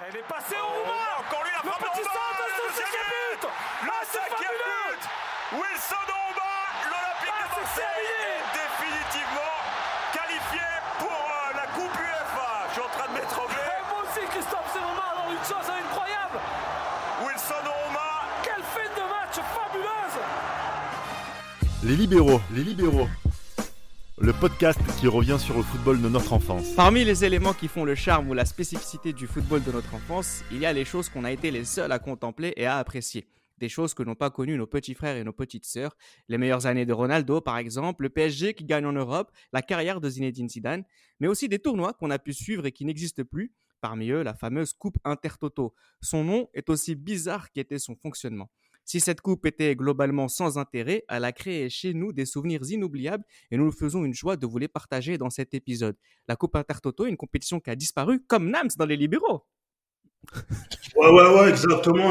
Elle est passée au Roumain. Encore lui, la frappe en bas. Le cinquième but. Le cinquième but. Wilson Roma, l'Olympique de Marseille est définitivement qualifié pour la Coupe UEFA. Je suis en train de m'étrangler. Et moi aussi, Christophe Seloma a une chance incroyable. Wilson Roma. Quelle fin de match fabuleuse. Les libéraux. Le podcast qui revient sur le football de notre enfance. Parmi les éléments qui font le charme ou la spécificité du football de notre enfance, il y a les choses qu'on a été les seuls à contempler et à apprécier. Des choses que n'ont pas connues nos petits frères et nos petites sœurs. Les meilleures années de Ronaldo, par exemple, le PSG qui gagne en Europe, la carrière de Zinedine Zidane, mais aussi des tournois qu'on a pu suivre et qui n'existent plus. Parmi eux, la fameuse Coupe Intertoto. Son nom est aussi bizarre qu'était son fonctionnement. Si cette coupe était globalement sans intérêt, elle a créé chez nous des souvenirs inoubliables et nous faisons une joie de vous les partager dans cet épisode. La Coupe Intertoto, une compétition qui a disparu comme Nams dans les libéraux. Ouais, exactement.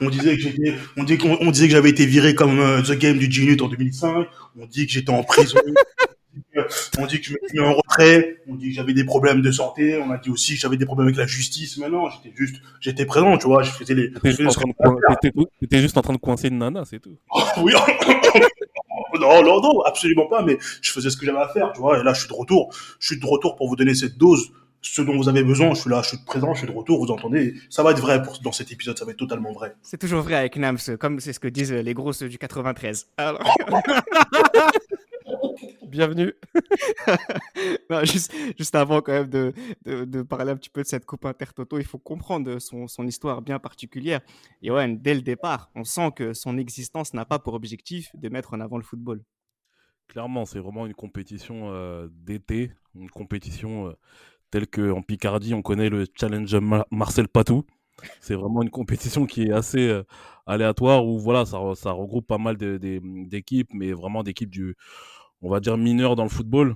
On disait que j'avais été viré comme The Game du G-Unit en 2005. On dit que j'étais en prison. On dit que je me suis mis en retrait. On dit que j'avais des problèmes de santé. On a dit aussi que j'avais des problèmes avec la justice. Mais non, j'étais présent, tu vois. Je faisais les. T'étais juste en train de coincer une nana, c'est tout. Oh, oui. Non, absolument pas. Mais je faisais ce que j'avais à faire, tu vois. Et là, je suis de retour. Je suis de retour pour vous donner cette dose, ce dont vous avez besoin. Je suis là, je suis présent, je suis de retour. Vous entendez. Ça va être vrai dans cet épisode. Ça va être totalement vrai. C'est toujours vrai avec Nams, comme c'est ce que disent les grosses du 93. Alors... Bienvenue. Non, juste avant quand même de parler un petit peu de cette Coupe Intertoto, il faut comprendre son histoire bien particulière. Et ouais, dès le départ, on sent que son existence n'a pas pour objectif de mettre en avant le football. Clairement, c'est vraiment une compétition d'été, une compétition telle qu'en Picardie, on connaît le challenge Marcel Patou. C'est vraiment une compétition qui est assez aléatoire où voilà, ça regroupe pas mal d'équipes, mais vraiment d'équipes on va dire mineurs dans le football,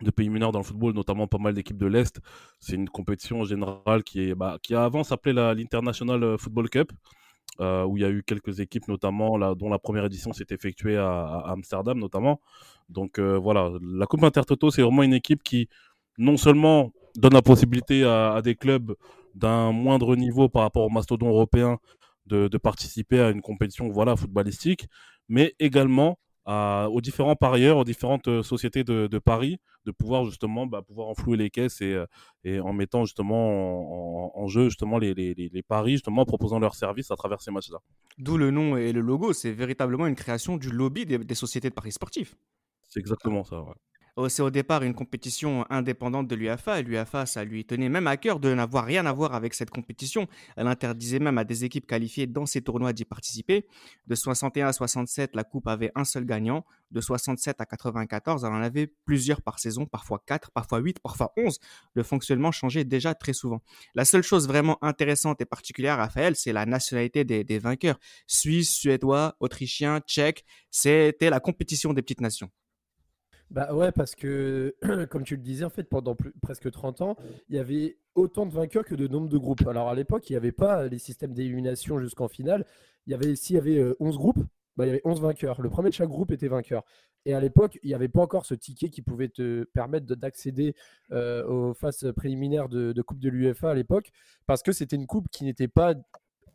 de pays mineurs dans le football, notamment pas mal d'équipes de l'Est. C'est une compétition en général qui a avant s'appelait l'International Football Cup, où il y a eu quelques équipes notamment, dont la première édition s'est effectuée à Amsterdam notamment. Donc voilà, la Coupe Intertoto, c'est vraiment une équipe qui non seulement donne la possibilité à des clubs d'un moindre niveau par rapport aux mastodons européens de participer à une compétition footballistique, mais également aux différents parieurs, aux différentes sociétés de paris, de pouvoir justement pouvoir enflouer les caisses et en mettant justement en jeu justement les paris, justement en proposant leurs services à travers ces matchs-là. D'où le nom et le logo, c'est véritablement une création du lobby des sociétés de paris sportifs. C'est exactement ça, ouais. C'est au départ une compétition indépendante de l'UEFA. Et l'UEFA, ça lui tenait même à cœur de n'avoir rien à voir avec cette compétition. Elle interdisait même à des équipes qualifiées dans ces tournois d'y participer. De 61 à 67, la Coupe avait un seul gagnant. De 67 à 94, elle en avait plusieurs par saison, parfois 4, parfois 8, parfois 11. Le fonctionnement changeait déjà très souvent. La seule chose vraiment intéressante et particulière, Raphaël, c'est la nationalité des vainqueurs. Suisse, Suédois, Autrichien, Tchèque, c'était la compétition des petites nations. Bah ouais, parce que, comme tu le disais, en fait, pendant presque 30 ans, il y avait autant de vainqueurs que de nombre de groupes. Alors, à l'époque, il n'y avait pas les systèmes d'élimination jusqu'en finale. S'il y avait 11 groupes, il y avait 11 vainqueurs. Le premier de chaque groupe était vainqueur. Et à l'époque, il n'y avait pas encore ce ticket qui pouvait te permettre d'accéder aux phases préliminaires de Coupe de l'UEFA à l'époque, parce que c'était une coupe qui n'était pas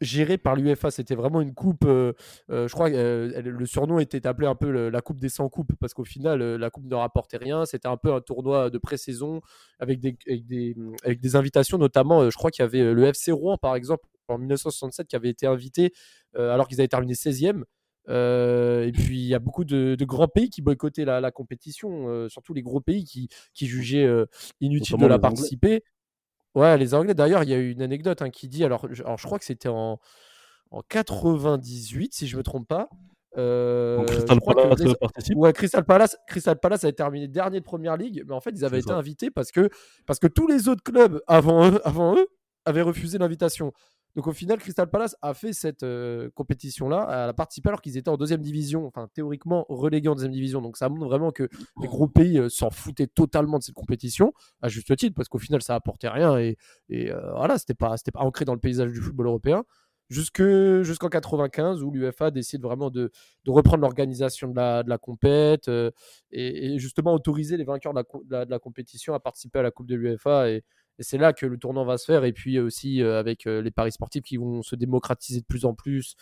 gérée par l'UEFA. C'était vraiment une coupe, je crois que le surnom était appelé un peu la coupe des 100 coupes, parce qu'au final, la coupe ne rapportait rien. C'était un peu un tournoi de pré-saison avec des invitations, notamment, je crois qu'il y avait le FC Rouen, par exemple, en 1967, qui avait été invité alors qu'ils avaient terminé 16e. Et puis il y a beaucoup de grands pays qui boycottaient la compétition, surtout les gros pays qui jugeaient inutile de la participer. Ouais, les Anglais. D'ailleurs, il y a eu une anecdote qui dit, alors je crois que c'était en 98, si je ne me trompe pas. Donc Crystal Palace avait terminé dernier de Première Ligue, mais en fait, ils avaient été invités parce que tous les autres clubs avant eux avaient refusé l'invitation. Donc au final, Crystal Palace a fait cette compétition-là, elle a participé alors qu'ils étaient en deuxième division, enfin théoriquement relégués en deuxième division. Donc ça montre vraiment que les gros pays s'en foutaient totalement de cette compétition, à juste titre, parce qu'au final ça apportait rien et voilà, c'était pas ancré dans le paysage du football européen. Jusqu'en 95 où l'UEFA décide vraiment de reprendre l'organisation de la compète et justement autoriser les vainqueurs de la compétition à participer à la Coupe de l'UEFA et Et c'est là que le tournant va se faire. Et puis aussi avec les paris sportifs qui vont se démocratiser de plus en plus.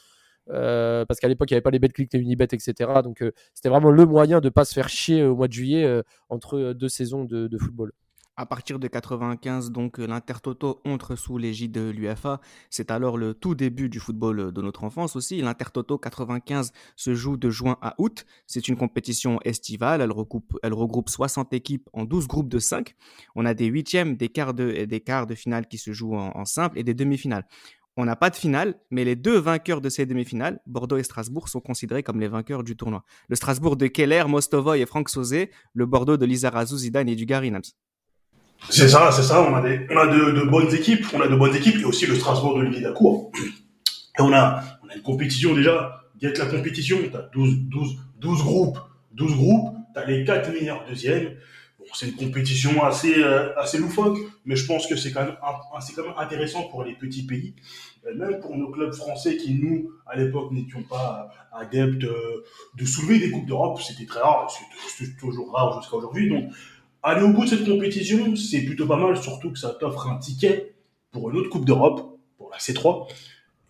Parce qu'à l'époque, il n'y avait pas les Betclic, les Unibet, etc. Donc c'était vraiment le moyen de ne pas se faire chier au mois de juillet entre deux saisons de football. À partir de 1995, donc, l'Intertoto entre sous l'égide de l'UEFA. C'est alors le tout début du football de notre enfance aussi. L'Intertoto 95 se joue de juin à août. C'est une compétition estivale. Elle regroupe 60 équipes en 12 groupes de 5. On a des huitièmes, des quarts de finale qui se jouent en simple et des demi-finales. On n'a pas de finale, mais les deux vainqueurs de ces demi-finales, Bordeaux et Strasbourg, sont considérés comme les vainqueurs du tournoi. Le Strasbourg de Keller, Mostovoy et Franck Sauzet, le Bordeaux de Lizarazu, Zidane et Dugarry. C'est ça. On a de bonnes équipes. On a de bonnes équipes et aussi le Strasbourg de Olivier Dacourt. Et on a une compétition déjà. Guette la compétition. T'as 12 groupes. 12 groupes. T'as les 4 meilleurs deuxièmes. Bon, c'est une compétition assez loufoque. Mais je pense que c'est quand même intéressant pour les petits pays. Même pour nos clubs français qui, nous, à l'époque, n'étions pas adeptes de soulever des Coupes d'Europe. C'était très rare. C'est toujours rare jusqu'à aujourd'hui. Donc, aller au bout de cette compétition, c'est plutôt pas mal, surtout que ça t'offre un ticket pour une autre Coupe d'Europe, pour la C3.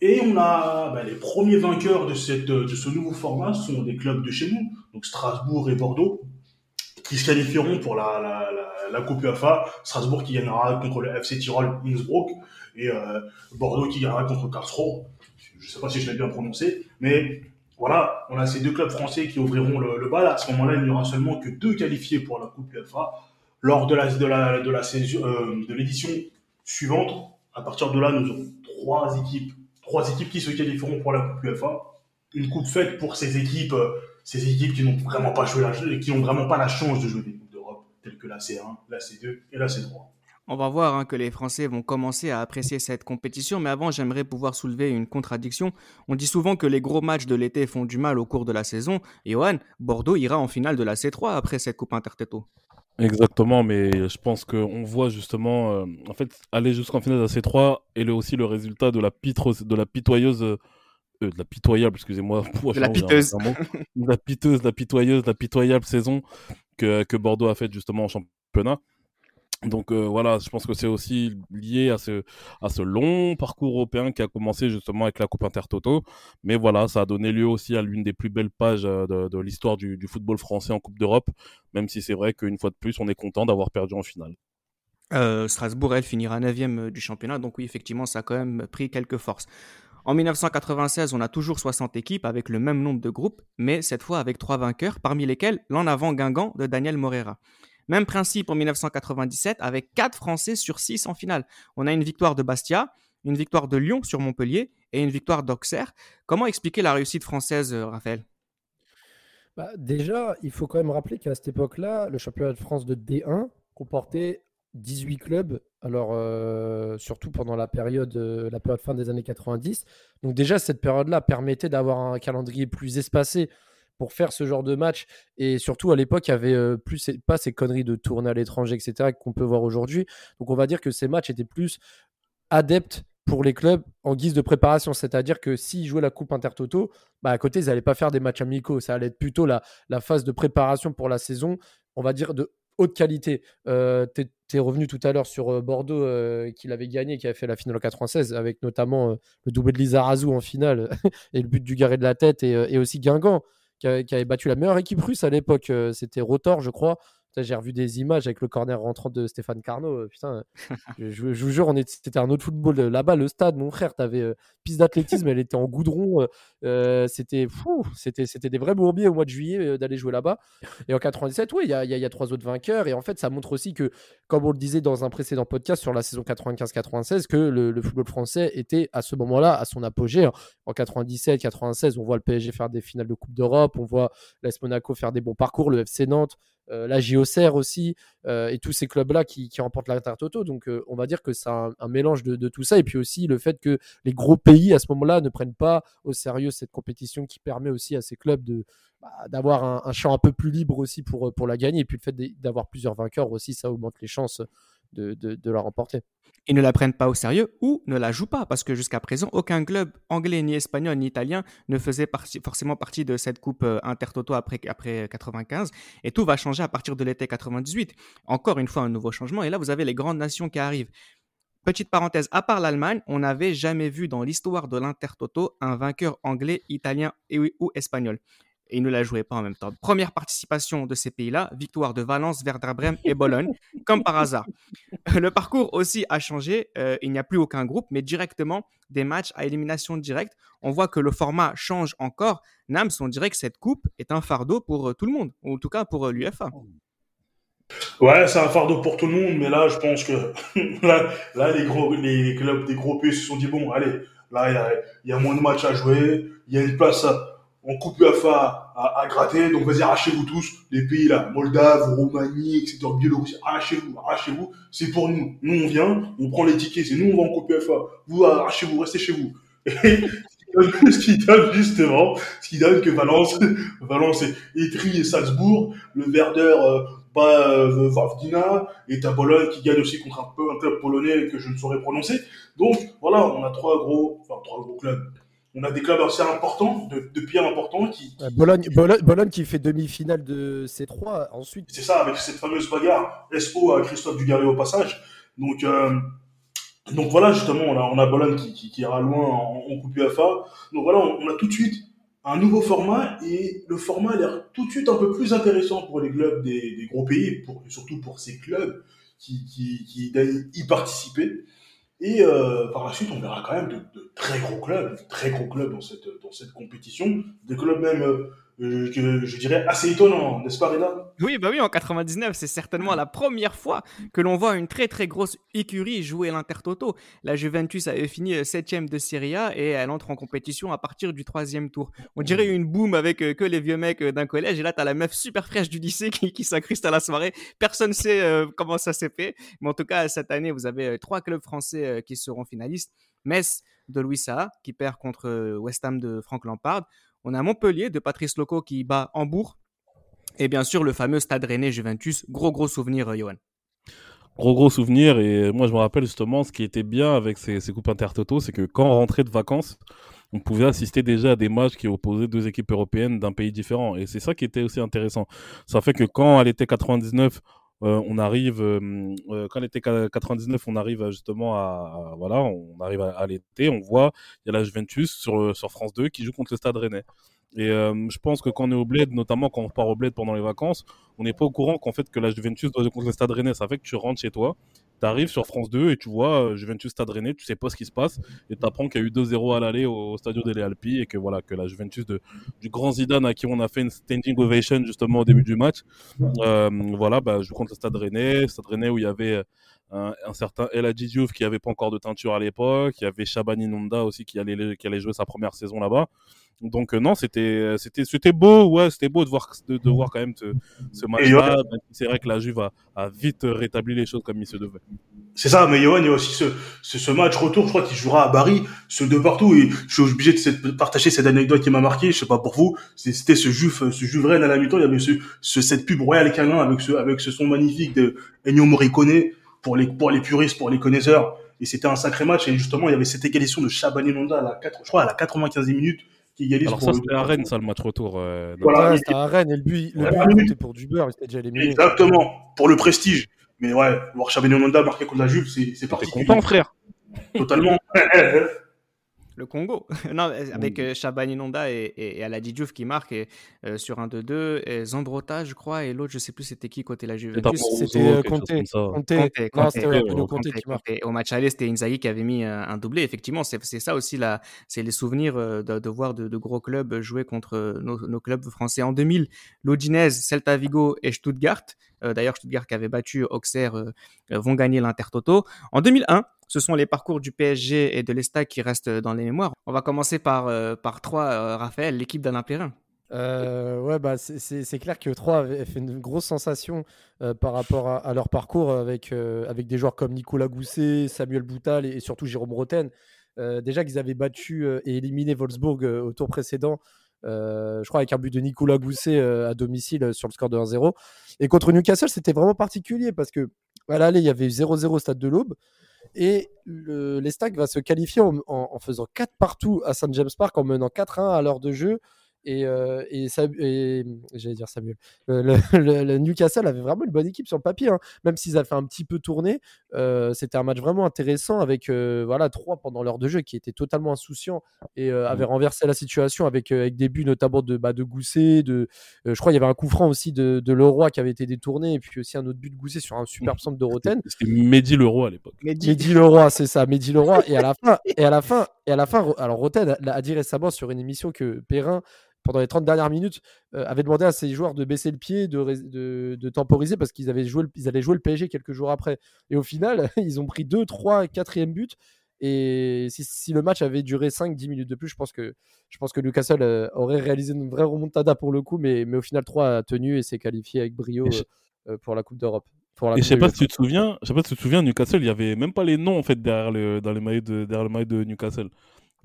Et on a les premiers vainqueurs de ce nouveau format sont des clubs de chez nous, donc Strasbourg et Bordeaux, qui se qualifieront pour la Coupe UEFA. Strasbourg qui gagnera contre le FC Tirol Innsbruck et Bordeaux qui gagnera contre Karlsruhe. Je ne sais pas si je l'ai bien prononcé, mais voilà, on a ces deux clubs français qui ouvriront le bal. À ce moment-là, il n'y aura seulement que 2 qualifiés pour la Coupe UEFA. Lors de l'édition suivante, à partir de là, nous aurons 3 équipes qui se qualifieront pour la Coupe UEFA. Une coupe faite pour ces équipes qui n'ont vraiment pas joué la chance de jouer des coupes d'Europe, telles que la C1, la C2 et la C3. On va voir que les Français vont commencer à apprécier cette compétition, mais avant, j'aimerais pouvoir soulever une contradiction. On dit souvent que les gros matchs de l'été font du mal au cours de la saison. Johan, Bordeaux ira en finale de la C3 après cette Coupe Intertoto. Exactement, mais je pense qu'on voit justement, en fait, aller jusqu'en finale de la C3 et aussi le résultat de la pitoyable saison que Bordeaux a faite justement en championnat. Donc voilà, je pense que c'est aussi lié à ce long parcours européen qui a commencé justement avec la Coupe Intertoto. Mais voilà, ça a donné lieu aussi à l'une des plus belles pages de l'histoire du football français en Coupe d'Europe, même si c'est vrai qu'une fois de plus, on est content d'avoir perdu en finale. Strasbourg, elle finira 9e du championnat, donc oui, effectivement, ça a quand même pris quelques forces. En 1996, on a toujours 60 équipes avec le même nombre de groupes, mais cette fois avec 3 vainqueurs, parmi lesquels l'en avant Guingamp de Daniel Moreira. Même principe en 1997 avec 4 Français sur 6 en finale. On a une victoire de Bastia, une victoire de Lyon sur Montpellier et une victoire d'Auxerre. Comment expliquer la réussite française, Raphaël ? Déjà, il faut quand même rappeler qu'à cette époque-là, le championnat de France de D1 comportait 18 clubs, alors surtout pendant la période fin des années 90. Donc déjà, cette période-là permettait d'avoir un calendrier plus espacé pour faire ce genre de match, et surtout à l'époque il n'y avait pas ces conneries de tourner à l'étranger, etc., qu'on peut voir aujourd'hui. Donc on va dire que ces matchs étaient plus adeptes pour les clubs en guise de préparation, c'est-à-dire que s'ils jouaient la Coupe Intertoto, à côté ils n'allaient pas faire des matchs amicaux, ça allait être plutôt la phase de préparation pour la saison, on va dire de haute qualité. T'es revenu tout à l'heure sur Bordeaux qui l'avait gagné, qui avait fait la finale en 96 avec notamment le doublé de Lizarazu en finale et le but du Dugarry de la tête, et aussi Guingamp qui avait battu la meilleure équipe russe à l'époque, c'était Rotor, je crois. Putain, j'ai revu des images avec le corner rentrant de Stéphane Carnot. Putain, je vous jure, c'était un autre football là-bas, le stade, mon frère. T'avais piste d'athlétisme, elle était en goudron. C'était des vrais bourbiers au mois de juillet d'aller jouer là-bas. Et en 97, oui, il y a 3 autres vainqueurs. Et en fait, ça montre aussi que, comme on le disait dans un précédent podcast sur la saison 95-96, que le football français était à ce moment-là à son apogée. En 97-96, on voit le PSG faire des finales de Coupe d'Europe, on voit l'AS Monaco faire des bons parcours, le FC Nantes, la Auxerre aussi, et tous ces clubs-là qui remportent l'Intertoto. Donc on va dire que c'est un mélange de tout ça, et puis aussi le fait que les gros pays à ce moment-là ne prennent pas au sérieux cette compétition, qui permet aussi à ces clubs d'avoir un champ un peu plus libre aussi pour la gagner, et puis le fait d'avoir plusieurs vainqueurs aussi, ça augmente les chances de la remporter. Ils ne la prennent pas au sérieux ou ne la jouent pas, parce que jusqu'à présent, aucun club anglais, ni espagnol, ni italien ne faisait forcément partie de cette coupe Intertoto après 95, et tout va changer à partir de l'été 98. Encore une fois, un nouveau changement, et là vous avez les grandes nations qui arrivent. Petite parenthèse, à part l'Allemagne, on n'avait jamais vu dans l'histoire de l'Intertoto un vainqueur anglais, italien ou espagnol. Et ils ne la jouaient pas en même temps. Première participation de ces pays-là, victoire de Valence, Werder Brême et Bologne, comme par hasard. Le parcours aussi a changé, il n'y a plus aucun groupe, mais directement des matchs à élimination directe. On voit que le format change encore. Nams, on dirait que cette coupe est un fardeau pour tout le monde, ou en tout cas pour l'UEFA. Ouais, c'est un fardeau pour tout le monde, mais là, je pense que là les clubs des gros pays se sont dit, bon, allez, là, il y a moins de matchs à jouer, il y a une place en Coupe UEFA à gratter, donc vas-y, arrachez-vous tous, les pays là, Moldave, Roumanie, etc., Biélorussie, arrachez-vous, c'est pour nous. Nous, on vient, on prend les tickets, c'est nous, on va en Coupe UEFA. Vous, arrachez-vous, restez chez vous. Et ce qui donne que Valence Étry et Salzbourg, le Werder, Vardina, et t'as Bologne qui gagne aussi contre un club polonais que je ne saurais prononcer. Donc voilà, on a trois gros clubs. On a des clubs assez importants, de pierres importants qui... Bologne qui fait demi-finale de C3 ensuite. C'est ça, avec cette fameuse bagarre SO à Christophe Dugarry au passage. Donc voilà, justement, on a Bologne qui ira loin en Coupe UEFA. Donc voilà, on a tout de suite un nouveau format, et le format a l'air tout de suite un peu plus intéressant pour les clubs des gros pays, surtout pour ces clubs qui daignent y participer. Et par la suite, on verra quand même de très gros clubs dans cette compétition, des clubs même, je dirais, assez étonnants, n'est-ce pas, Reda ? Oui, en 99, c'est certainement la première fois que l'on voit une très très grosse écurie jouer l'Intertoto. La Juventus avait fini 7ème de Serie A et elle entre en compétition à partir du 3e tour. On dirait une boum avec que les vieux mecs d'un collège, et là t'as la meuf super fraîche du lycée qui s'incruste à la soirée. Personne ne sait comment ça s'est fait, mais en tout cas cette année vous avez 3 clubs français qui seront finalistes. Metz de Louis Saha qui perd contre West Ham de Franck Lampard. On a Montpellier de Patrice Loco qui bat Hambourg. Et bien sûr, le fameux Stade Rennais Juventus. Gros souvenir, Johan. Gros souvenir. Et moi, je me rappelle justement, ce qui était bien avec ces coupes Intertoto, c'est que quand on rentrait de vacances, on pouvait assister déjà à des matchs qui opposaient 2 équipes européennes d'un pays différent. Et c'est ça qui était aussi intéressant. Ça fait que quand à l'été 99, on arrive à l'été, on voit, il y a la Juventus sur France 2 qui joue contre le Stade Rennais. Et je pense que quand on est au Bled, notamment quand on part au Bled pendant les vacances, on n'est pas au courant qu'en fait que la Juventus doit jouer contre le Stade Rennais. Ça fait que tu rentres chez toi, tu arrives sur France 2 et tu vois Juventus Stade Rennais, tu sais pas ce qui se passe, et tu apprends qu'il y a eu 2-0 à l'aller au Stadio delle Alpi, et que voilà, que la Juventus du grand Zidane, à qui on a fait une standing ovation justement au début du match, joue contre le Stade Rennais où il y avait un certain El Hadji Diouf qui n'avait pas encore de teinture à l'époque, il y avait Chabani Nonda aussi qui allait jouer sa première saison là-bas. Donc non, c'était beau, ouais, c'était beau de voir quand même ce match-là. Ben, c'est vrai que la Juve a vite rétabli les choses comme il se devait. C'est ça, mais Johan, il y a aussi ce match retour, je crois qu'il jouera à Bari, ce de partout. Et je suis obligé de partager cette anecdote qui m'a marqué, je sais pas pour vous, c'était ce Juve Rennes à la mi-temps, il y avait cette pub Royal Canin avec ce son magnifique de Ennio Morricone pour les puristes, pour les connaisseurs. Et c'était un sacré match, et justement, il y avait cette égalisation de Chabani Nonda à la 95e minute. Alors ça, c'était à Rennes, ça, le match retour. Voilà, c'était à Rennes, et le but était pour du beurre, il s'était déjà éliminé. Exactement, pour le prestige. Mais ouais, voir Chabani Nonda marquer contre la Juve, c'est particulier. T'es content, frère. Totalement. Le Congo. Non, avec Chabani Nonda et El Hadji Diouf qui marque sur un 2-2, Zambrota, je crois, et l'autre, je sais plus c'était qui côté la Juventus. C'était Conté qui marque. Au match aller, c'était Inzaghi qui avait mis un doublé. Effectivement, c'est ça aussi, c'est les souvenirs de voir de gros clubs jouer contre nos clubs français. En 2000, l'Odinese, Celta Vigo et Stuttgart, d'ailleurs Stuttgart qui avait battu Auxerre, vont gagner l'Intertoto. En 2001, ce sont les parcours du PSG et de l'Estac qui restent dans les mémoires. On va commencer par Troyes, Raphaël, l'équipe d'Alain Perrin. C'est clair que Troyes avait fait une grosse sensation par rapport à leur parcours avec des joueurs comme Nicolas Gousset, Samuel Boutal et surtout Jérôme Rothen. Déjà qu'ils avaient battu et éliminé Wolfsburg au tour précédent, je crois avec un but de Nicolas Gousset à domicile sur le score de 1-0. Et contre Newcastle, c'était vraiment particulier parce que à l'aller, il y avait 0-0 au Stade de l'Aube. Et l'Estac va se qualifier en faisant 4 partout à St. James Park, en menant 4-1 à l'heure de jeu. Et j'allais dire Samuel, le Newcastle avait vraiment une bonne équipe sur le papier, hein. Même s'ils avaient fait un petit peu tourner, c'était un match vraiment intéressant avec 3 pendant l'heure de jeu qui était totalement insouciant et avait renversé la situation avec des buts notamment de Gousset, je crois il y avait un coup franc aussi de Leroy qui avait été détourné et puis aussi un autre but de Gousset sur un superbe centre de Rothen. C'était Mehdi Leroy à l'époque. Mehdi Leroy, c'est ça, Mehdi Leroy. Et à la fin, alors Rothen a dit récemment sur une émission que Perrin pendant les 30 dernières minutes, avait demandé à ses joueurs de baisser le pied, de temporiser parce qu'ils allaient jouer le PSG quelques jours après. Et au final, ils ont pris 2, 3, 4e but. Et si le match avait duré 5-10 minutes de plus, je pense que Newcastle aurait réalisé une vraie remontada pour le coup. Mais au final, 3 a tenu et s'est qualifié avec brio pour la Coupe d'Europe. Et je ne sais pas si tu te souviens, Newcastle, il n'y avait même pas les noms en fait, derrière le maillot de Newcastle.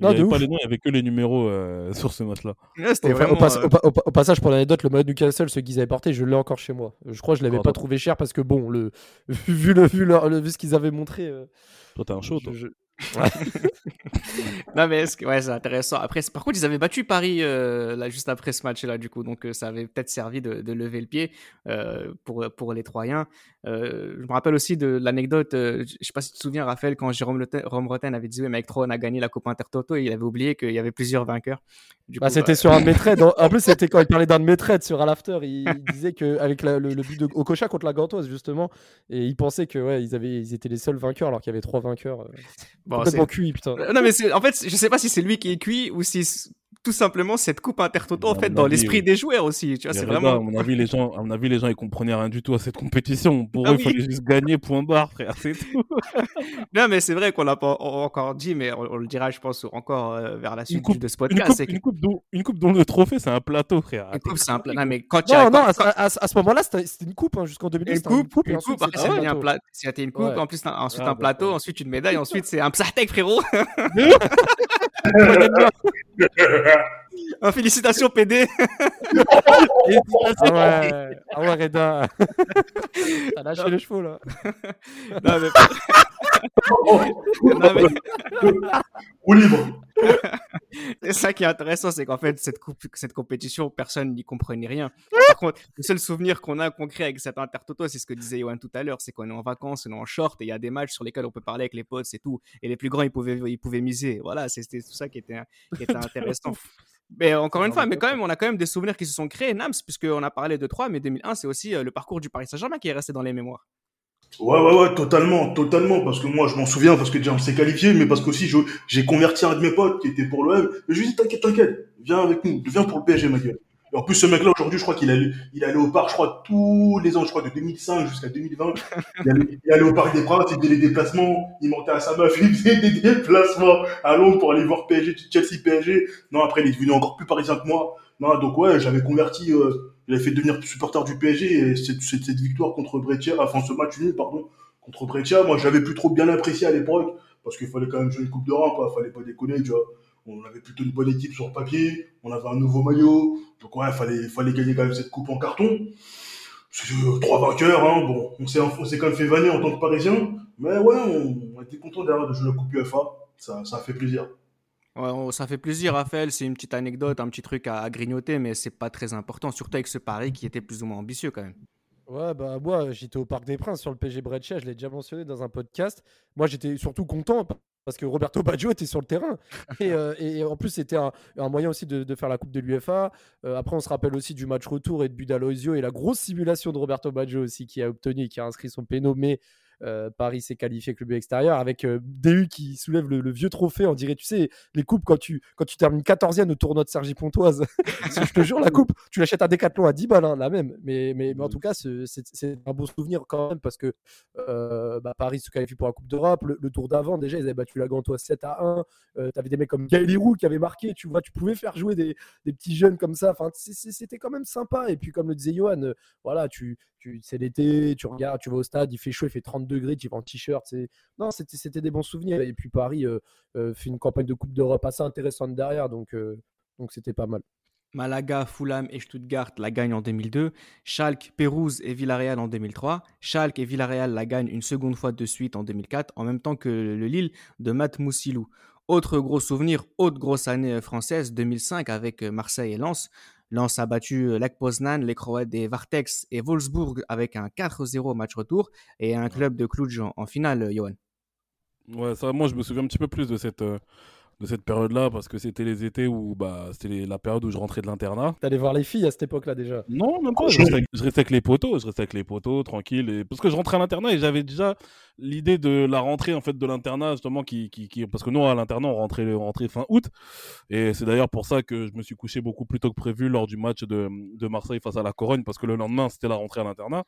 Il n'y avait pas les noms, il n'y avait que les numéros sur ce match-là. Ouais, au passage, pour l'anecdote, le maillot de Newcastle, ce qu'ils avaient porté, je l'ai encore chez moi. Je crois que je ne l'avais pas trouvé cher parce que, bon, vu ce qu'ils avaient montré. Toi, t'es un show, toi. Non, mais c'est intéressant. Après, par contre, ils avaient battu Paris là, juste après ce match-là, du coup. Donc, ça avait peut-être servi de lever le pied pour les Troyens. Je me rappelle aussi de l'anecdote. Je ne sais pas si tu te souviens, Raphaël, quand Jerome Rothen avait dit oui, mais avec 3, on a gagné la Coupe Intertoto. Et il avait oublié qu'il y avait plusieurs vainqueurs. Du coup, c'était sur un de mes trades. En plus, c'était quand il parlait d'un de mes trades sur l'after. Il disait qu'avec le but de Okocha contre la Gantoise, justement, et il pensait qu'ils étaient les seuls vainqueurs alors qu'il y avait 3 vainqueurs. Bon, complètement cuit, putain. Non, mais en fait, je sais pas si c'est lui qui est cuit ou si tout simplement cette Coupe Intertoto, en fait, dans l'esprit des joueurs aussi. Tu vois, c'est vraiment. À mon avis, les gens, ils comprenaient rien du tout à cette compétition. Pour eux, il fallait juste gagner, point barre, frère, c'est tout. Non, mais c'est vrai qu'on l'a pas encore dit, mais on le dira, je pense, encore vers la suite de ce podcast. Une coupe dont le trophée, c'est un plateau, frère. Une coupe, c'est un plateau. Non, mais quand il y a. Non, à ce moment-là, c'était une coupe, hein, jusqu'en 2010. Une coupe, après, c'était un plateau. C'était une coupe, en plus, ensuite un plateau, ensuite une médaille, ensuite, c'est un psatek, frérot. Félicitations PD. Ah ouais Reda. T'as lâché les chevaux là. Au libre. C'est ça qui est intéressant, c'est qu'en fait cette compétition, personne n'y comprenait rien. Par contre, le seul souvenir qu'on a concret avec cet Intertoto, c'est ce que disait Yoann tout à l'heure, c'est qu'on est en vacances, on est en short et il y a des matchs sur lesquels on peut parler avec les potes, c'est tout. Et les plus grands, ils pouvaient miser. Voilà, c'était tout ça qui était intéressant. Mais encore une fois, mais quand même, on a quand même des souvenirs qui se sont créés, Nams, puisqu'on a parlé de 3, mais 2001, c'est aussi le parcours du Paris Saint-Germain qui est resté dans les mémoires. Ouais, totalement, parce que moi, je m'en souviens, parce que déjà, on s'est qualifié, mais parce qu'aussi, j'ai converti un de mes potes qui était pour l'OM, et je lui ai dit, t'inquiète, viens avec nous, viens pour le PSG, ma gueule. Et en plus, ce mec-là, aujourd'hui, je crois qu'il allait au parc, je crois, tous les ans, je crois, de 2005 jusqu'à 2020, il allait au Parc des Princes, il faisait les déplacements, il mentait à sa meuf, il faisait des déplacements à Londres pour aller voir Chelsea-PSG. Non, après, il est devenu encore plus parisien que moi. Non, donc ouais, j'avais converti, il avait fait devenir supporter du PSG, et cette victoire contre Brétigny, enfin, ce match nul, pardon, contre Brétigny, moi, j'avais plus trop bien apprécié à l'époque, parce qu'il fallait quand même jouer une coupe de rang, quoi, fallait pas déconner, tu vois. On avait plutôt une bonne équipe sur le papier, on avait un nouveau maillot, donc ouais, fallait gagner quand même cette coupe en carton. C'est 3 vainqueurs, hein, bon, on s'est quand même fait vanner en tant que Parisien, mais ouais, on était content derrière de jouer la Coupe UEFA, ça a fait plaisir. Ouais, ça fait plaisir, Raphaël, c'est une petite anecdote, un petit truc à grignoter, mais c'est pas très important, surtout avec ce pari qui était plus ou moins ambitieux quand même. Ouais, bah moi, j'étais au Parc des Princes sur le PSG Breccia, je l'ai déjà mentionné dans un podcast. Moi, j'étais surtout content parce que Roberto Baggio était sur le terrain. Et en plus, c'était un moyen aussi de faire la Coupe de l'UEFA. Après, on se rappelle aussi du match retour et de but d'Aloisio et la grosse simulation de Roberto Baggio aussi qui a inscrit son péno, mais Paris s'est qualifié avec le but extérieur avec DU qui soulève le vieux trophée. On dirait, tu sais, les coupes quand tu termines 14e au tournoi de Sergi Pontoise. Je te jure, la coupe, tu l'achètes à Decathlon à 10 balles, hein, la même. Mais en tout cas, c'est un beau souvenir quand même parce que Paris se qualifie pour la Coupe d'Europe. Le tour d'avant, déjà, ils avaient battu la Gantoise 7-1. T'avais des mecs comme Gaël Hiroux qui avaient marqué. Tu vois, tu pouvais faire jouer des petits jeunes comme ça. Enfin, c'était quand même sympa. Et puis, comme le disait Yoann, voilà, c'est l'été, tu regardes, tu vas au stade, il fait chaud, il fait 30 degrés, tu vas en t-shirt. Non, c'était des bons souvenirs. Et puis Paris fait une campagne de Coupe d'Europe assez intéressante derrière, donc c'était pas mal. Malaga, Fulham et Stuttgart la gagnent en 2002, Schalke, Pérouse et Villarreal en 2003, Schalke et Villarreal la gagnent une seconde fois de suite en 2004, en même temps que le Lille de Matt Moussilou. Autre gros souvenir, autre grosse année française, 2005 avec Marseille et Lens. Lens a battu Lech Poznan, les Croates des Vartex et Wolfsburg avec un 4-0 match retour et un club de Cluj en finale, Johan. Ouais, ça, moi je me souviens un petit peu plus de cette période-là, parce que c'était les étés où c'était la période où je rentrais de l'internat. T'allais voir les filles à cette époque-là déjà? Non, même pas. Je restais avec les potos, tranquille. Et... parce que je rentrais à l'internat et j'avais déjà l'idée de la rentrée en fait de l'internat justement qui... parce que nous à l'internat on rentrait fin août, et c'est d'ailleurs pour ça que je me suis couché beaucoup plus tôt que prévu lors du match de Marseille face à la Corogne, parce que le lendemain c'était la rentrée à l'internat.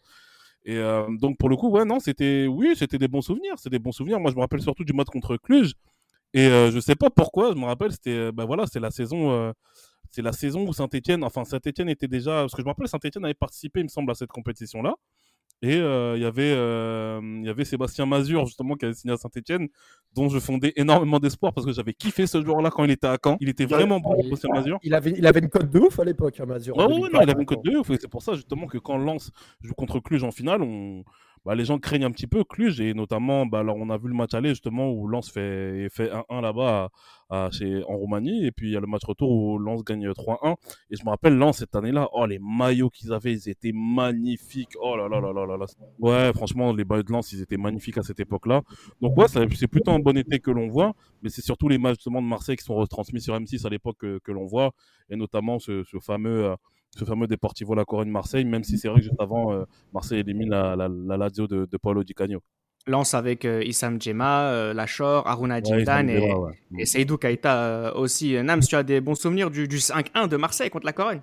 Et donc pour le coup ouais non c'était oui c'était des bons souvenirs, c'est des bons souvenirs. Moi je me rappelle surtout du match contre Cluj. Et je sais pas pourquoi, je me rappelle, c'était c'est la saison où Saint-Étienne était déjà, parce que je me rappelle Saint-Étienne avait participé, il me semble, à cette compétition là. Et il y avait Sébastien Mazur justement qui avait signé à Saint-Étienne, dont je fondais énormément d'espoir parce que j'avais kiffé ce joueur-là quand il était à Caen. Il était vraiment bon, Sébastien Mazur. Il avait une cote de ouf à l'époque, hein, Mazur. Non, il avait une cote de ouf. Et c'est pour ça justement que quand Lens joue contre Cluj en finale, les gens craignent un petit peu Cluj, et notamment alors on a vu le match aller justement où Lens fait 1-1 là-bas en Roumanie, et puis il y a le match retour où Lens gagne 3-1. Et je me rappelle Lens cette année-là, oh les maillots qu'ils avaient, ils étaient magnifiques. Oh là là là là là là. Ouais, franchement les maillots de Lens, ils étaient magnifiques à cette époque-là. Donc ouais, c'est plutôt un bon été que l'on voit, mais c'est surtout les matchs justement de Marseille qui sont retransmis sur M6 à l'époque que l'on voit, et notamment ce fameux Deportivo La Corogne Marseille, même si c'est vrai que juste avant Marseille élimine la Lazio de Paolo Di Canio. Lance avec Issam Djemma, Lachor, Aruna Djindane et Seydou Keïta aussi. Nams, tu as des bons souvenirs du 5-1 de Marseille contre La Corogne?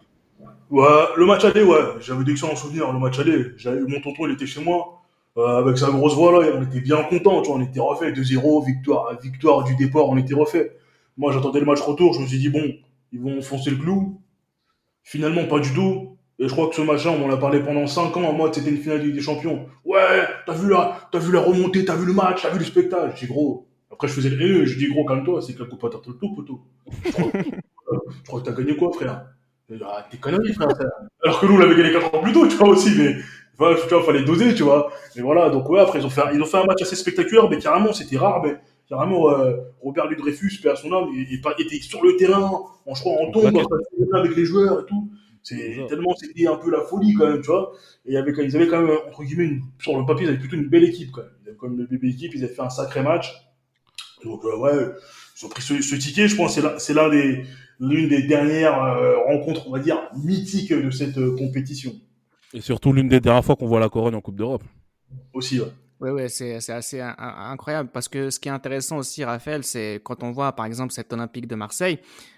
Ouais, le match aller, ouais, j'avais d'excellents souvenirs. Le match aller, mon tonton il était chez moi avec sa grosse voix là, et on était bien contents, tu vois, on était refait 2-0, victoire du départ, on était refait. Moi j'attendais le match retour, je me suis dit bon, ils vont foncer le clou. Finalement, pas du tout. Et je crois que ce match-là, on en a parlé pendant 5 ans. En mode, c'était une finale de Ligue des Champions. Ouais, t'as vu la remontée, t'as vu le match, t'as vu le spectacle. Je dis gros. Après, je faisais le haineux. Je dis gros, calme-toi, c'est que la Coupe Intertoto, poteau. Je crois que t'as gagné quoi, frère? T'es connerie, frère. Alors que nous, on l'avait gagné 4 ans plus tôt, tu vois, aussi. Mais enfin, tu vois, fallait doser, tu vois. Mais voilà, donc ouais, après, ils ont fait un match assez spectaculaire, mais carrément, c'était rare, mais. Carrément, Robert Ludreyfus, paix à son âme, il était sur le terrain, je crois, en tombe, avec les joueurs et tout. Tellement c'était un peu la folie quand même, tu vois. Et ils avaient quand même, entre guillemets, sur le papier, ils avaient plutôt une belle équipe quand même. Ils avaient quand même une belle équipe, ils avaient fait un sacré match. Donc, ouais, ils ont pris ce ticket, je pense, c'est l'une des dernières rencontres, on va dire, mythiques de cette compétition. Et surtout l'une des dernières fois qu'on voit la Corogne en Coupe d'Europe. Aussi, ouais. Oui, c'est assez incroyable, parce que ce qui est intéressant aussi, Raphaël, c'est quand on voit, par exemple, cet Olympique de Marseille.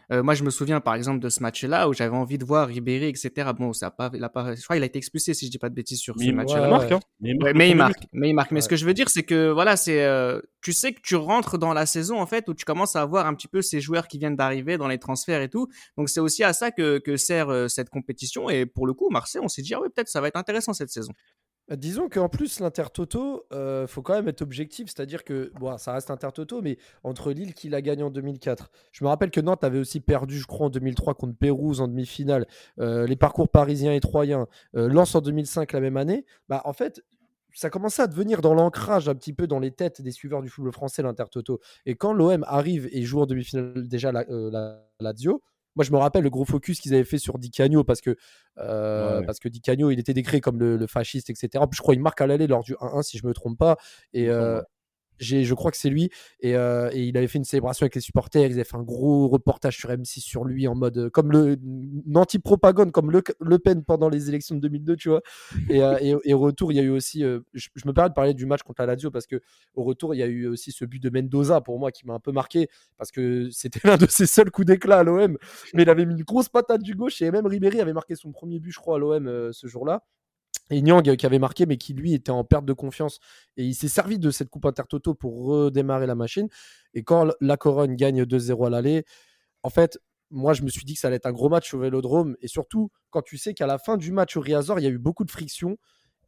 Moi, je me souviens, par exemple, de ce match-là où j'avais envie de voir Ribéry, etc. Bon, je crois qu'il a été expulsé, si je dis pas de bêtises, sur ce match-là. Mais il marque. Mais ce que je veux dire, c'est que, voilà, tu sais que tu rentres dans la saison, en fait, où tu commences à voir un petit peu ces joueurs qui viennent d'arriver dans les transferts et tout. Donc, c'est aussi à ça que sert cette compétition. Et pour le coup, Marseille, on s'est dit, ah oui, peut-être ça va être intéressant cette saison. Disons qu'en plus, l'Intertoto, faut quand même être objectif, c'est-à-dire que ça reste Intertoto, mais entre Lille qui l'a gagné en 2004, je me rappelle que Nantes avait aussi perdu, je crois, en 2003 contre Pérouse en demi-finale, les parcours parisiens et troyens, Lens en 2005 la même année, en fait, ça commençait à devenir dans l'ancrage un petit peu dans les têtes des suiveurs du football français, l'Intertoto. Et quand l'OM arrive et joue en demi-finale déjà la Lazio, moi, je me rappelle le gros focus qu'ils avaient fait sur Di Canio parce que Di Canio, il était décrit comme le fasciste, etc. En plus, je crois qu'il marque à l'aller lors du 1-1, si je ne me trompe pas. Et je crois que c'est lui. Et il avait fait une célébration avec les supporters. Ils avaient fait un gros reportage sur M6 sur lui en mode comme une anti-propagande, comme Le Pen pendant les élections de 2002, tu vois. Et au retour, il y a eu aussi... je me permets de parler du match contre la Lazio parce qu'au retour, il y a eu aussi ce but de Mendoza, pour moi, qui m'a un peu marqué parce que c'était l'un de ses seuls coups d'éclat à l'OM. Mais il avait mis une grosse patate du gauche, et même Ribéry avait marqué son premier but, je crois, à l'OM ce jour-là. Et Niang qui avait marqué, mais qui lui était en perte de confiance, et il s'est servi de cette Coupe Intertoto pour redémarrer la machine. Et quand la Corogne gagne 2-0 à l'aller, en fait, moi je me suis dit que ça allait être un gros match au Vélodrome, et surtout quand tu sais qu'à la fin du match au Riazor, il y a eu beaucoup de friction,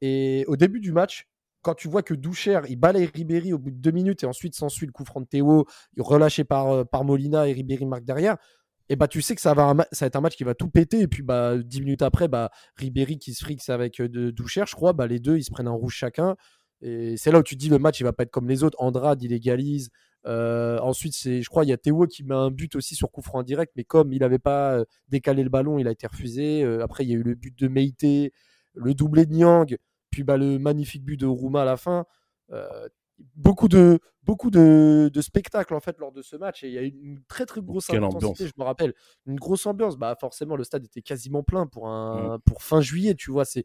et au début du match, quand tu vois que Doucher, il balaye Ribéry au bout de 2 minutes, et ensuite s'ensuit le coup franc de Théo, relâché par Molina, et Ribéry marque derrière. et bah tu sais que ça va être un match qui va tout péter, et puis bah 10 minutes après, bah Ribéry qui se frixe avec Doucher, je crois, bah les deux ils se prennent un rouge chacun, et c'est là où tu te dis le match il va pas être comme les autres. Andrade il égalise, ensuite je crois il y a Théo qui met un but aussi sur coup franc direct, mais comme il avait pas décalé le ballon, il a été refusé. Après il y a eu le but de Meïté, le doublé de Niang, puis bah le magnifique but de Rouma à la fin. Beaucoup de spectacles en fait lors de ce match, et il y a une très très grosse intensité, je me rappelle, une grosse ambiance. Bah forcément le stade était quasiment plein pour fin juillet, tu vois, c'est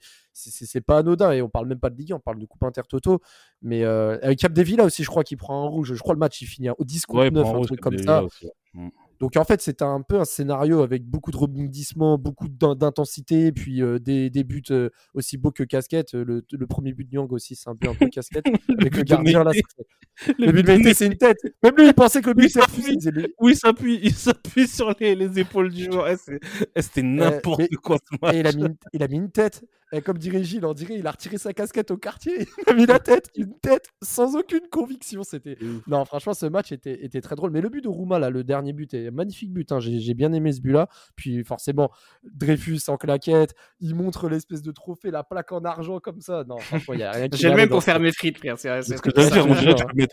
pas anodin, et on parle même pas de Ligue 1, on parle de Coupe Intertoto. Mais avec Capdevila aussi, je crois qu'il prend un rouge, je crois le match il finit au 10 contre 9, un truc comme ça. Donc en fait c'était un peu un scénario avec beaucoup de rebondissements, beaucoup d'intensité, puis des buts aussi beaux que casquettes. Le premier but de Niang aussi c'est un peu casquette avec le gardien là. Le but de Mété, c'est une tête. Même lui il pensait que le but s'appuie. Oui, il s'appuie sur les épaules du joueur. C'était n'importe quoi ce match. Et il a mis une tête. Et comme dirait Gilles, on dirait il a retiré sa casquette au quartier. Il a mis la tête, une tête sans aucune conviction. C'était non, franchement ce match était très drôle. Mais le but de Rouma là, le dernier but est magnifique but. Hein. J'ai bien aimé ce but là. Puis forcément Dreyfus en claquette, il montre l'espèce de trophée, la plaque en argent comme ça. Non, franchement il y a rien. J'ai le même pour faire mes frites, frère. C'est ce que je veux dire.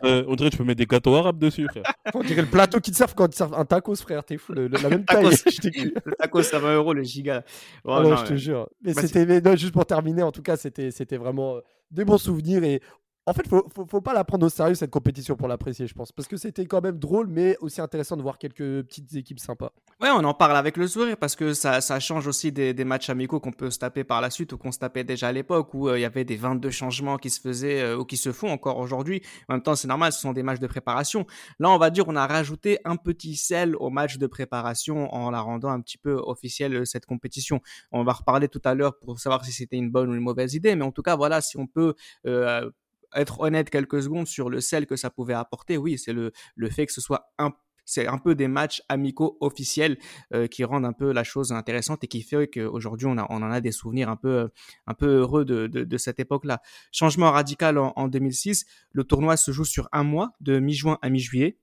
On dirait que tu peux mettre des gâteaux arabes dessus, frère. On dirait le plateau qui te servent quand ils servent un tacos, frère. T'es fou, la même taille. Le tacos à 20 euros, le giga. Oh, non, je te jure. Mais c'était... Non, juste pour terminer, en tout cas, c'était vraiment des bons souvenirs. Et en fait, faut pas la prendre au sérieux, cette compétition, pour l'apprécier, je pense. Parce que c'était quand même drôle, mais aussi intéressant de voir quelques petites équipes sympas. Ouais, on en parle avec le sourire, parce que ça change aussi des matchs amicaux qu'on peut se taper par la suite, ou qu'on se tapait déjà à l'époque, où il y avait des 22 changements qui se faisaient, ou qui se font encore aujourd'hui. En même temps, c'est normal, ce sont des matchs de préparation. Là, on va dire, on a rajouté un petit sel au match de préparation en la rendant un petit peu officielle, cette compétition. On va reparler tout à l'heure pour savoir si c'était une bonne ou une mauvaise idée, mais en tout cas, voilà, si on peut... être honnête quelques secondes sur le sel que ça pouvait apporter. Oui, c'est le fait que ce soit un peu des matchs amicaux officiels qui rendent un peu la chose intéressante et qui fait qu'aujourd'hui on en a des souvenirs un peu heureux de cette époque-là. Changement radical en 2006, le tournoi se joue sur un mois, de mi-juin à mi-juillet.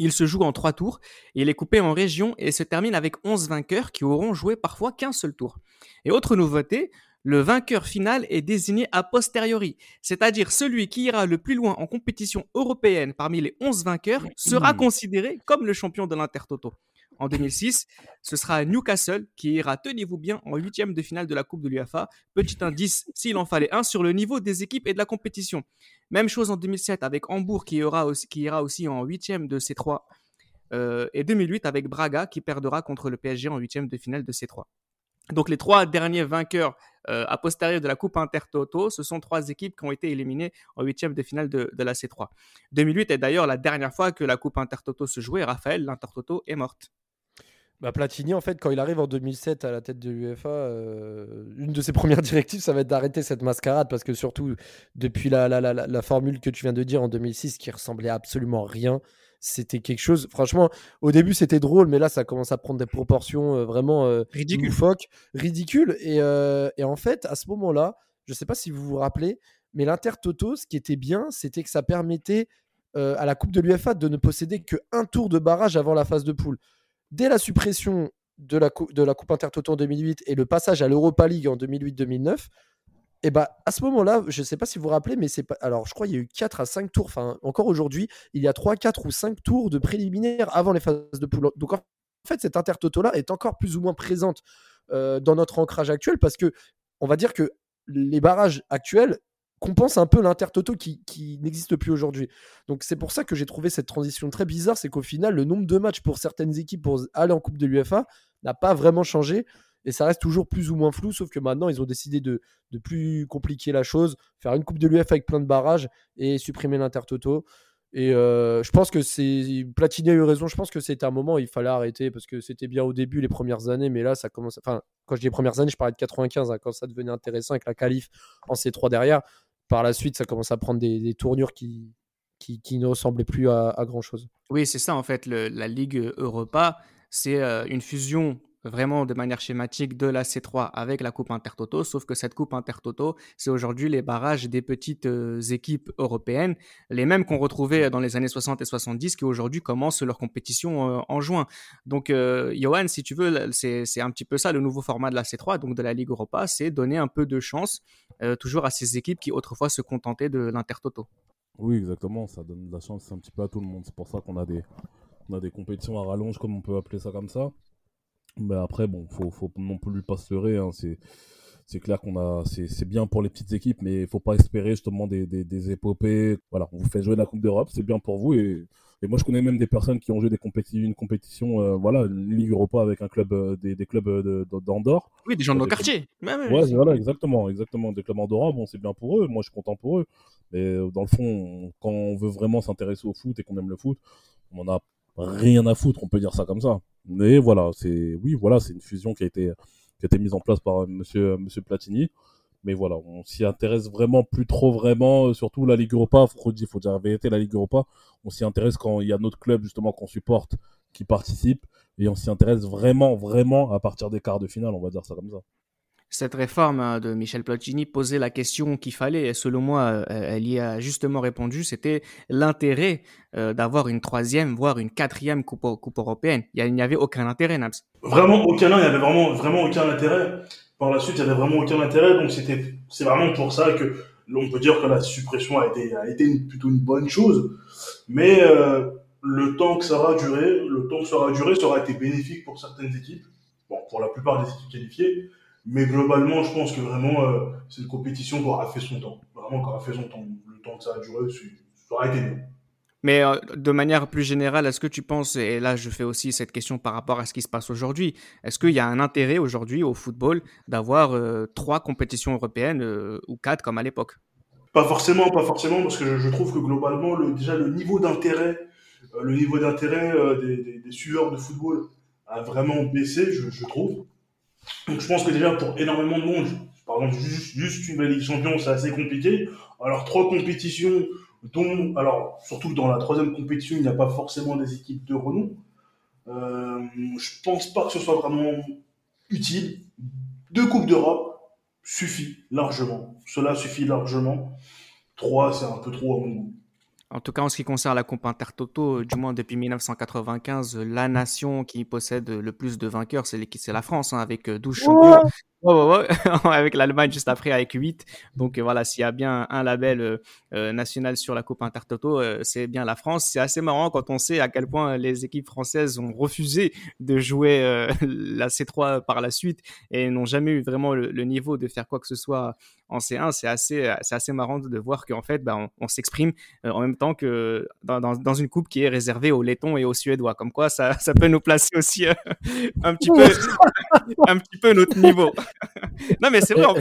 Il se joue en 3 tours, et il est coupé en régions et se termine avec 11 vainqueurs qui auront joué parfois qu'un seul tour. Et autre nouveauté, le vainqueur final est désigné a posteriori, c'est-à-dire celui qui ira le plus loin en compétition européenne parmi les 11 vainqueurs sera considéré comme le champion de l'Intertoto. En 2006, ce sera Newcastle qui ira, tenez-vous bien, en 8e de finale de la Coupe de l'UEFA. Petit indice, s'il en fallait un, sur le niveau des équipes et de la compétition. Même chose en 2007 avec Hambourg qui ira aussi en 8e de C3, et 2008 avec Braga qui perdra contre le PSG en 8e de finale de C3. Donc les 3 derniers vainqueurs a posteriori de la Coupe Intertoto, ce sont 3 équipes qui ont été éliminées en 8e de finale de la C3. 2008 est d'ailleurs la dernière fois que la Coupe Intertoto se jouait. Raphaël, l'Intertoto est morte. Bah Platini, en fait, quand il arrive en 2007 à la tête de l'UEFA, une de ses premières directives, ça va être d'arrêter cette mascarade, parce que surtout depuis la formule que tu viens de dire en 2006, qui ressemblait à absolument rien, c'était quelque chose. Franchement, au début c'était drôle, mais là ça commence à prendre des proportions vraiment ridicules. Et en fait, à ce moment-là, je sais pas si vous vous rappelez, mais l'Intertoto, ce qui était bien, c'était que ça permettait à la Coupe de l'UEFA de ne posséder qu'un tour de barrage avant la phase de poule. Dès la suppression de la Coupe Intertoto en 2008 et le passage à l'Europa League en 2008-2009, et bah, à ce moment-là, je ne sais pas si vous vous rappelez, mais c'est pas... Alors, je crois qu'il y a eu 4 à 5 tours, enfin, encore aujourd'hui, il y a 3, 4 ou 5 tours de préliminaires avant les phases de poule. Donc, en fait, cette Intertoto-là est encore plus ou moins présente dans notre ancrage actuel, parce que on va dire que les barrages actuels compense un peu l'Intertoto qui n'existe plus aujourd'hui. Donc c'est pour ça que j'ai trouvé cette transition très bizarre, c'est qu'au final, le nombre de matchs pour certaines équipes pour aller en Coupe de l'UEFA n'a pas vraiment changé, et ça reste toujours plus ou moins flou, sauf que maintenant, ils ont décidé de plus compliquer la chose, faire une Coupe de l'UEFA avec plein de barrages et supprimer l'Intertoto. Et je pense que Platini a eu raison, je pense que c'était un moment où il fallait arrêter, parce que c'était bien au début, les premières années, mais là ça commence... Enfin, quand je dis les premières années, je parlais de 95, hein, quand ça devenait intéressant avec la qualif en C3 derrière. Par la suite, ça commence à prendre des tournures qui ne ressemblaient plus à grand-chose. Oui, c'est ça, en fait. La Ligue Europa, c'est une fusion vraiment de manière schématique de la C3 avec la Coupe Intertoto, sauf que cette Coupe Intertoto, c'est aujourd'hui les barrages des petites équipes européennes, les mêmes qu'on retrouvait dans les années 60 et 70 qui aujourd'hui commencent leur compétition en juin. Donc Johan, si tu veux, c'est un petit peu ça le nouveau format de la C3, donc de la Ligue Europa, c'est donner un peu de chance toujours à ces équipes qui autrefois se contentaient de l'Intertoto. Oui, exactement, ça donne de la chance un petit peu à tout le monde, c'est pour ça qu'on a des compétitions à rallonge, comme on peut appeler ça comme ça. Mais après, bon, faut non plus pas se leurrer, hein. C'est clair qu'on a, c'est bien pour les petites équipes, mais il faut pas espérer justement des épopées. Voilà, on vous fait jouer la Coupe d'Europe, c'est bien pour vous. Et moi, je connais même des personnes qui ont joué une compétition, voilà, une Ligue Europa avec un club, des clubs d'Andorre. Oui, des gens de nos quartiers. Ouais, voilà, exactement. Des clubs andorrans, bon, c'est bien pour eux. Moi, je suis content pour eux. Mais dans le fond, quand on veut vraiment s'intéresser au foot et qu'on aime le foot, on en a rien à foutre, on peut dire ça comme ça. Mais voilà, c'est une fusion qui a été mise en place par monsieur Platini. Mais voilà, on s'y intéresse plus trop, surtout la Ligue Europa, faut dire la vérité, la Ligue Europa, on s'y intéresse quand il y a notre club justement qu'on supporte, qui participe, et on s'y intéresse vraiment à partir des quarts de finale, on va dire ça comme ça. Cette réforme de Michel Platini posait la question qu'il fallait, et selon moi, elle y a justement répondu, c'était l'intérêt d'avoir une 3e, voire une 4e coupe européenne. Il n'y avait aucun intérêt, Nabs. Vraiment aucun, il n'y avait vraiment aucun intérêt. Par la suite, il n'y avait vraiment aucun intérêt, donc c'est vraiment pour ça que l'on peut dire que la suppression a été plutôt une bonne chose, mais le temps que ça aura duré, ça aura été bénéfique pour certaines équipes, bon, pour la plupart des équipes qualifiées. Mais globalement, je pense que vraiment, c'est une compétition qui aura fait son temps. Vraiment, qui aura fait son temps. Le temps que ça a duré, ça aura été mieux. Mais de manière plus générale, est-ce que tu penses, et là je fais aussi cette question par rapport à ce qui se passe aujourd'hui, est-ce qu'il y a un intérêt aujourd'hui au football d'avoir 3 compétitions européennes ou 4 comme à l'époque ? Pas forcément, parce que je trouve que globalement, le niveau d'intérêt, des suiveurs de football a vraiment baissé, je trouve. Donc, je pense que déjà, pour énormément de monde, par exemple, juste une Ligue des Champions, c'est assez compliqué. Alors, 3 compétitions, dont, alors, surtout dans la 3e compétition, il n'y a pas forcément des équipes de renom. Je pense pas que ce soit vraiment utile. 2 Coupes d'Europe suffit largement. Cela suffit largement. 3, c'est un peu trop à mon goût. En tout cas, en ce qui concerne la Coupe Intertoto, du moins depuis 1995, la nation qui possède le plus de vainqueurs, c'est la France, hein, avec 12 champions. Avec l'Allemagne juste après, avec 8. Donc voilà, s'il y a bien un label national sur la Coupe Intertoto, c'est bien la France. C'est assez marrant quand on sait à quel point les équipes françaises ont refusé de jouer la C3 par la suite et n'ont jamais eu vraiment le niveau de faire quoi que ce soit en C1. C'est assez marrant de voir qu'en fait, on s'exprime en même temps que dans une coupe qui est réservée aux Lettons et aux Suédois. Comme quoi, ça peut nous placer aussi un petit peu notre niveau. Non, mais c'est vrai, on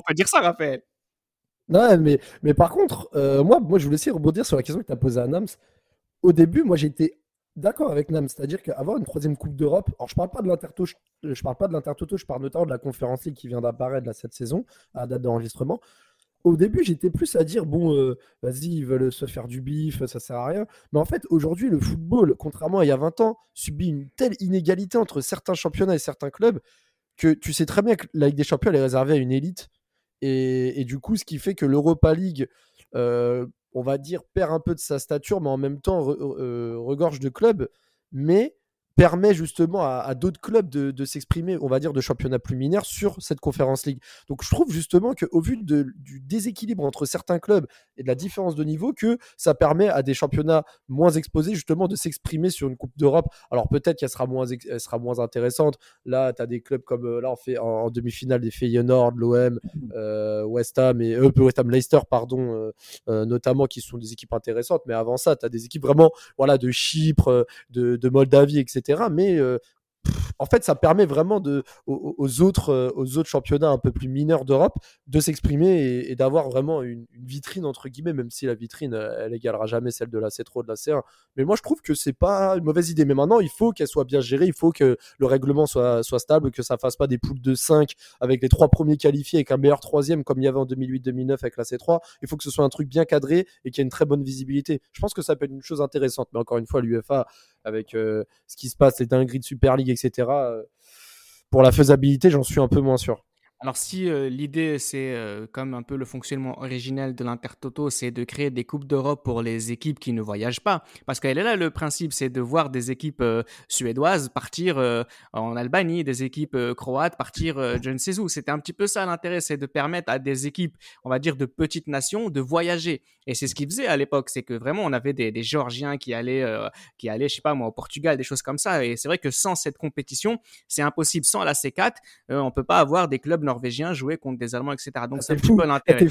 peut dire ça, Raphaël. Non, mais par contre, moi, je voulais aussi rebondir sur la question que tu as posée à Nams. Au début, moi, j'étais d'accord avec Nams, c'est-à-dire qu'avoir une 3e Coupe d'Europe, alors je ne parle pas de l'Intertoto, je parle notamment de la Conférence League qui vient d'apparaître cette saison, à date d'enregistrement. Au début, j'étais plus à dire, vas-y, ils veulent se faire du bif, ça sert à rien. Mais en fait, aujourd'hui, le football, contrairement à il y a 20 ans, subit une telle inégalité entre certains championnats et certains clubs que tu sais très bien que la Ligue des Champions, elle est réservée à une élite. Et du coup, ce qui fait que l'Europa League, on va dire, perd un peu de sa stature, mais en même temps, regorge de clubs, mais permet justement à d'autres clubs de s'exprimer, on va dire, de championnats plus mineurs sur cette Conférence League. Donc, je trouve justement qu'au vu du déséquilibre entre certains clubs et de la différence de niveau, que ça permet à des championnats moins exposés justement de s'exprimer sur une Coupe d'Europe. Alors, peut-être qu'elle sera moins intéressante. Là, tu as des clubs comme, là, on fait en demi-finale des Feyenoord, l'OM, West Ham, Leicester, pardon, notamment, qui sont des équipes intéressantes. Mais avant ça, tu as des équipes vraiment, voilà, de Chypre, de Moldavie, etc. Mais en fait, ça permet vraiment aux autres championnats un peu plus mineurs d'Europe de s'exprimer et d'avoir vraiment une vitrine, entre guillemets, même si la vitrine, elle égalera jamais celle de la C3 ou de la C1. Mais moi, je trouve que c'est pas une mauvaise idée. Mais maintenant, il faut qu'elle soit bien gérée, il faut que le règlement soit stable, que ça fasse pas des poules de 5 avec les 3 premiers qualifiés avec un meilleur 3e comme il y avait en 2008-2009 avec la C3. Il faut que ce soit un truc bien cadré et qu'il y ait une très bonne visibilité. Je pense que ça peut être une chose intéressante. Mais encore une fois, l'UEFA, avec ce qui se passe, les dingueries de Super League, etc. Pour la faisabilité, j'en suis un peu moins sûr. Alors si l'idée, c'est comme un peu le fonctionnement originel de l'Intertoto, c'est de créer des Coupes d'Europe pour les équipes qui ne voyagent pas, parce qu'elle est là le principe, c'est de voir des équipes suédoises partir en Albanie, des équipes croates partir je ne sais où. C'était un petit peu ça l'intérêt, c'est de permettre à des équipes, on va dire de petites nations, de voyager. Et c'est ce qu'ils faisaient à l'époque, c'est que vraiment on avait des Géorgiens qui allaient, je sais pas moi, au Portugal, des choses comme ça. Et c'est vrai que sans cette compétition, c'est impossible. Sans la C4, on peut pas avoir des clubs norvégiens jouer contre des Allemands, etc. Donc c'est un petit peu l'intérêt.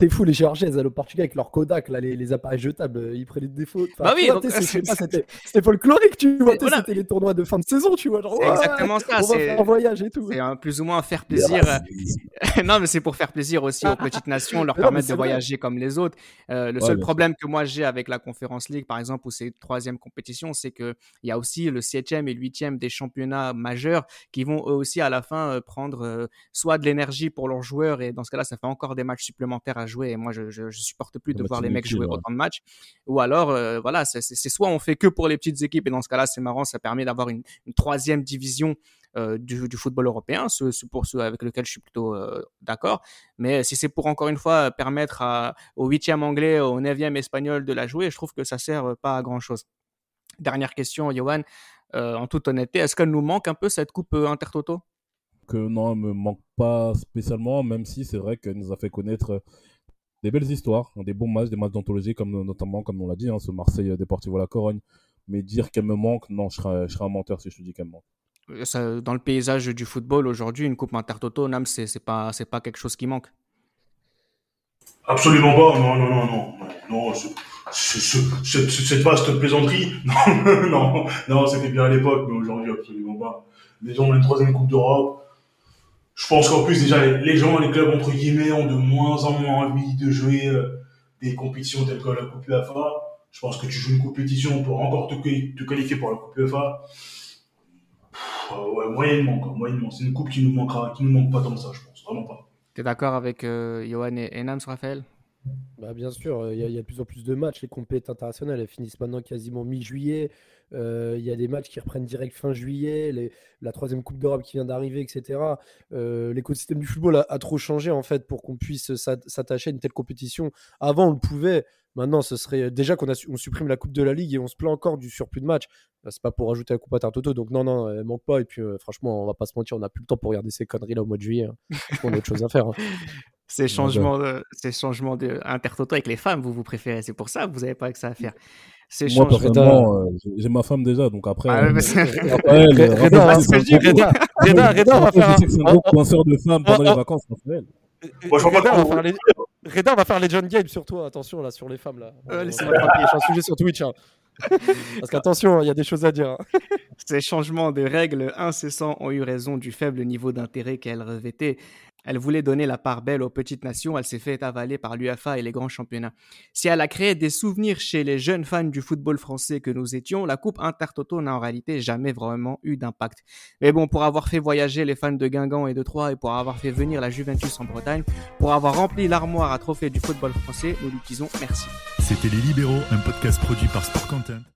T'es fou, les Géorgiens, elles allaient au Portugal avec leur Kodak, là, les appareils jetables, ils prenaient des photos. Enfin, bah oui, donc... c'était folklorique, tu vois, voilà. C'était les tournois de fin de saison, tu vois. Genre, c'est exactement ça. On va faire un voyage et tout. C'est plus ou moins faire plaisir. Non, mais c'est pour faire plaisir aussi aux petites nations, leur permettre de voyager vrai. Comme les autres. Le seul problème que moi j'ai avec la Conference League, par exemple, ou ces troisièmes compétitions, c'est qu'il y a aussi le 7e et 8e des championnats majeurs qui vont eux aussi à la fin prendre soit de l'énergie pour leurs joueurs, et dans ce cas-là, ça fait encore des matchs supplémentaires à jouer, et moi je supporte plus de voir les mecs jouer autant de matchs. Ou alors voilà, c'est soit on fait que pour les petites équipes, et dans ce cas-là c'est marrant, ça permet d'avoir une troisième division du football européen, pour ceux avec lequel je suis plutôt d'accord. Mais si c'est pour encore une fois permettre au 8e anglais, au 9e espagnol de la jouer, je trouve que ça sert pas à grand chose. Dernière question, Johan, en toute honnêteté, est-ce qu'elle nous manque un peu cette coupe Intertoto? Que non, elle me manque pas spécialement, même si c'est vrai qu'elle nous a fait connaître des belles histoires, des bons matchs, des matchs d'anthologie, comme on l'a dit, ce Marseille Deportivo La Corogne. Mais dire qu'elle me manque, non, je serais un menteur si je te dis qu'elle me manque. Ça, dans le paysage du football aujourd'hui, une coupe Intertoto, Nam, c'est pas quelque chose qui manque. Absolument pas, non. Cette vaste plaisanterie, non, c'était bien à l'époque, mais aujourd'hui absolument pas. Déjà, on est une troisième Coupe d'Europe. Je pense qu'en plus, déjà, les gens, les clubs, entre guillemets, ont de moins en moins envie de jouer des compétitions telles que la Coupe UEFA. Je pense que tu joues une compétition pour encore te qualifier pour la Coupe UEFA. Ouais, moyennement. C'est une coupe qui nous manque pas tant ça, je pense. Vraiment pas. T'es d'accord avec Johan et Nams, Raphaël? Bah bien sûr, il y a de plus en plus de matchs. Les compétitions internationales, elles finissent maintenant quasiment mi-juillet. Il y a des matchs qui reprennent direct fin juillet, la troisième Coupe d'Europe qui vient d'arriver, etc. L'écosystème du football a trop changé en fait pour qu'on puisse s'attacher à une telle compétition. Avant, on le pouvait. Maintenant, ce serait déjà qu'on supprime la Coupe de la Ligue et on se plaint encore du surplus de matchs. Bah, c'est pas pour rajouter la Coupe Intertoto. Donc non, elle manque pas. Et puis franchement, on va pas se mentir, on n'a plus le temps pour regarder ces conneries là au mois de juillet. Hein. On a autre chose à faire. Hein. Ces changements d'Intertoto avec les femmes, vous préférez, c'est pour ça que vous n'avez pas que ça à faire. Moi, personnellement, j'ai ma femme déjà, donc après... Reda, on va faire... Je sais que c'est un gros coinceur de femmes pendant les vacances, Raphaël. Reda, on va faire les John Games sur toi, attention, là, sur les femmes, là. Laissez-moi tranquille, j'ai un sujet sur Twitch, hein. Parce qu'attention, il y a des choses à dire. Ces changements de règles incessants ont eu raison du faible niveau d'intérêt qu'elles revêtaient. Elle voulait donner la part belle aux petites nations, elle s'est fait avaler par l'UEFA et les grands championnats. Si elle a créé des souvenirs chez les jeunes fans du football français que nous étions, la Coupe Intertoto n'a en réalité jamais vraiment eu d'impact. Mais bon, pour avoir fait voyager les fans de Guingamp et de Troyes, et pour avoir fait venir la Juventus en Bretagne, pour avoir rempli l'armoire à trophées du football français, nous lui disons merci. C'était Les Libéraux, un podcast produit par Sport Content.